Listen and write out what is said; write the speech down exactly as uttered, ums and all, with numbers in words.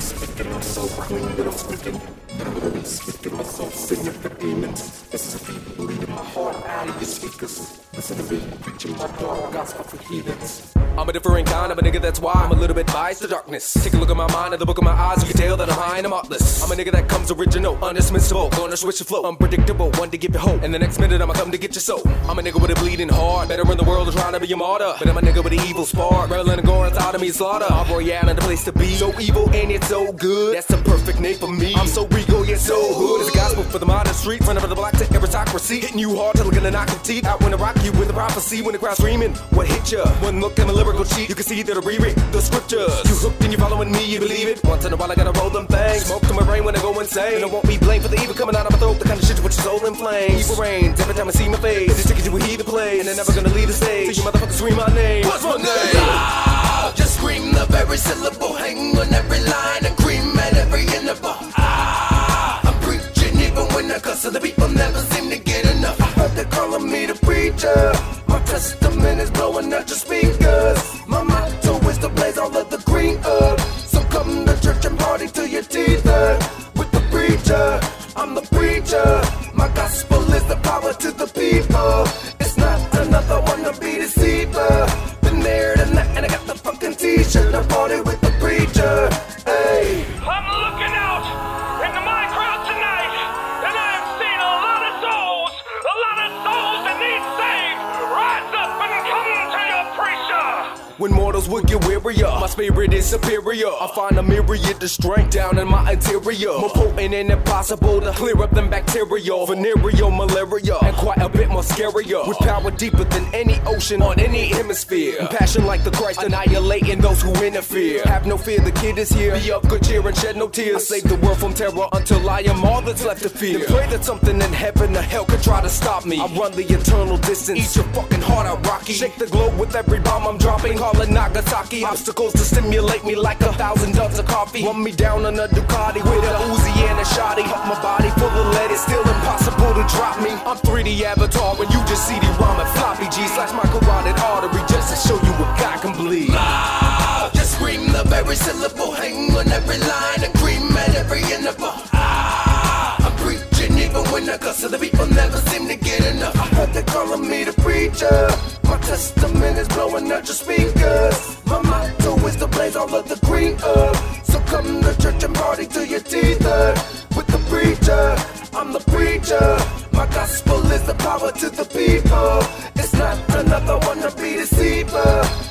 speaking myself, clean that I'm speaking. I'm really speaking myself, sitting at the demons. This is a people leading my heart out of your speakers. Listen to me, preaching my dog, gospel for heathens. I'm a different kind of a nigga, that's why I'm a little bit biased to darkness. Take a look at my mind, at the book of my eyes, you can tell that I'm high and I'm artless. I'm a nigga that comes original, undismissible, gonna switch the flow. Unpredictable, one to give you hope, and the next minute I'ma come to get your soul. I'm a nigga with a bleeding heart, better in the world than trying to be a martyr. But I'm a nigga with an evil spark, reveling and going out of me slaughter. I'm royale and the place to be, so evil and yet so good. That's the perfect name for me, I'm so regal yet so hood. It's the gospel for the modern street, running from the block to aristocracy. Hitting you hard till I'm gonna knock your teeth out when I rock you with the prophecy. When the crowd's screaming, what hit ya? One look and a lyrical cheat, you can see that I re-read the scriptures. You hooked and you following me, you believe it. Once in a while I gotta roll them things. Smoke to my brain when I go insane. And I won't be blamed for the evil coming out of my throat. The kind of shit you put your soul in flames. Evil reigns every time I see my face. It's tickets you will hear the play. And they're never gonna leave the stage. So you motherfuckers scream my name. What's my name? Ah, just scream the very syllable. Hang on every line and cream at every interval. Ah, I'm preaching even when I cuss. So the people never seem to get enough. I heard they're calling me the preacher. My testament is blowing out your speakers. My motto is to blaze all of the green up. So come to church and party till your teeth hurt. With the preacher, I'm the preacher. My gospel is the power to the people. It's not another one to be deceiver. Been there, done that, and I got the fucking t-shirt. I party with the preacher. Hey, I'm looking out into my crowd tonight, and I've seen a lot of souls, a lot of souls that need saved. Rise up and come to your preacher. When mortals would get wearier, my spirit is superior. I find a myriad to strength down in my interior. More potent and impossible to clear up than bacterial, venereal, malaria, and quite a bit more scarier. With power deeper than any ocean on any hemisphere. And passion like the Christ, annihilating those who interfere. Have no fear, the kid is here. Be of good cheer and shed no tears. I save the world from terror until I am all that's left to fear. Then pray that something in heaven or hell could try to stop me. I run the eternal distance. Eat your fucking heart out, Rocky. Shake the globe with every bomb I'm dropping. Call it Nagasaki. Obstacles to stimulate me like a thousand tons of coffee. Run me down on a Ducati with a Uzi and a shotty. Up my body full of lead, it's still impossible to drop me. I'm three D avatar when you just see the ROM and floppy G. Slash my carotid artery just to show you what God can bleed. Ah, just scream the very syllable. Hang on every line and cream at every interval. Ah, I'm preaching even when I cuss, so the people never seem to get enough. I heard they calling me the preacher. My testament is blowing out your speakers. My motto is to blaze all of the green up. So come to church and party till your teeth hurt. With the preacher, I'm the preacher. My gospel is the power to the people. It's not another one to be deceiver.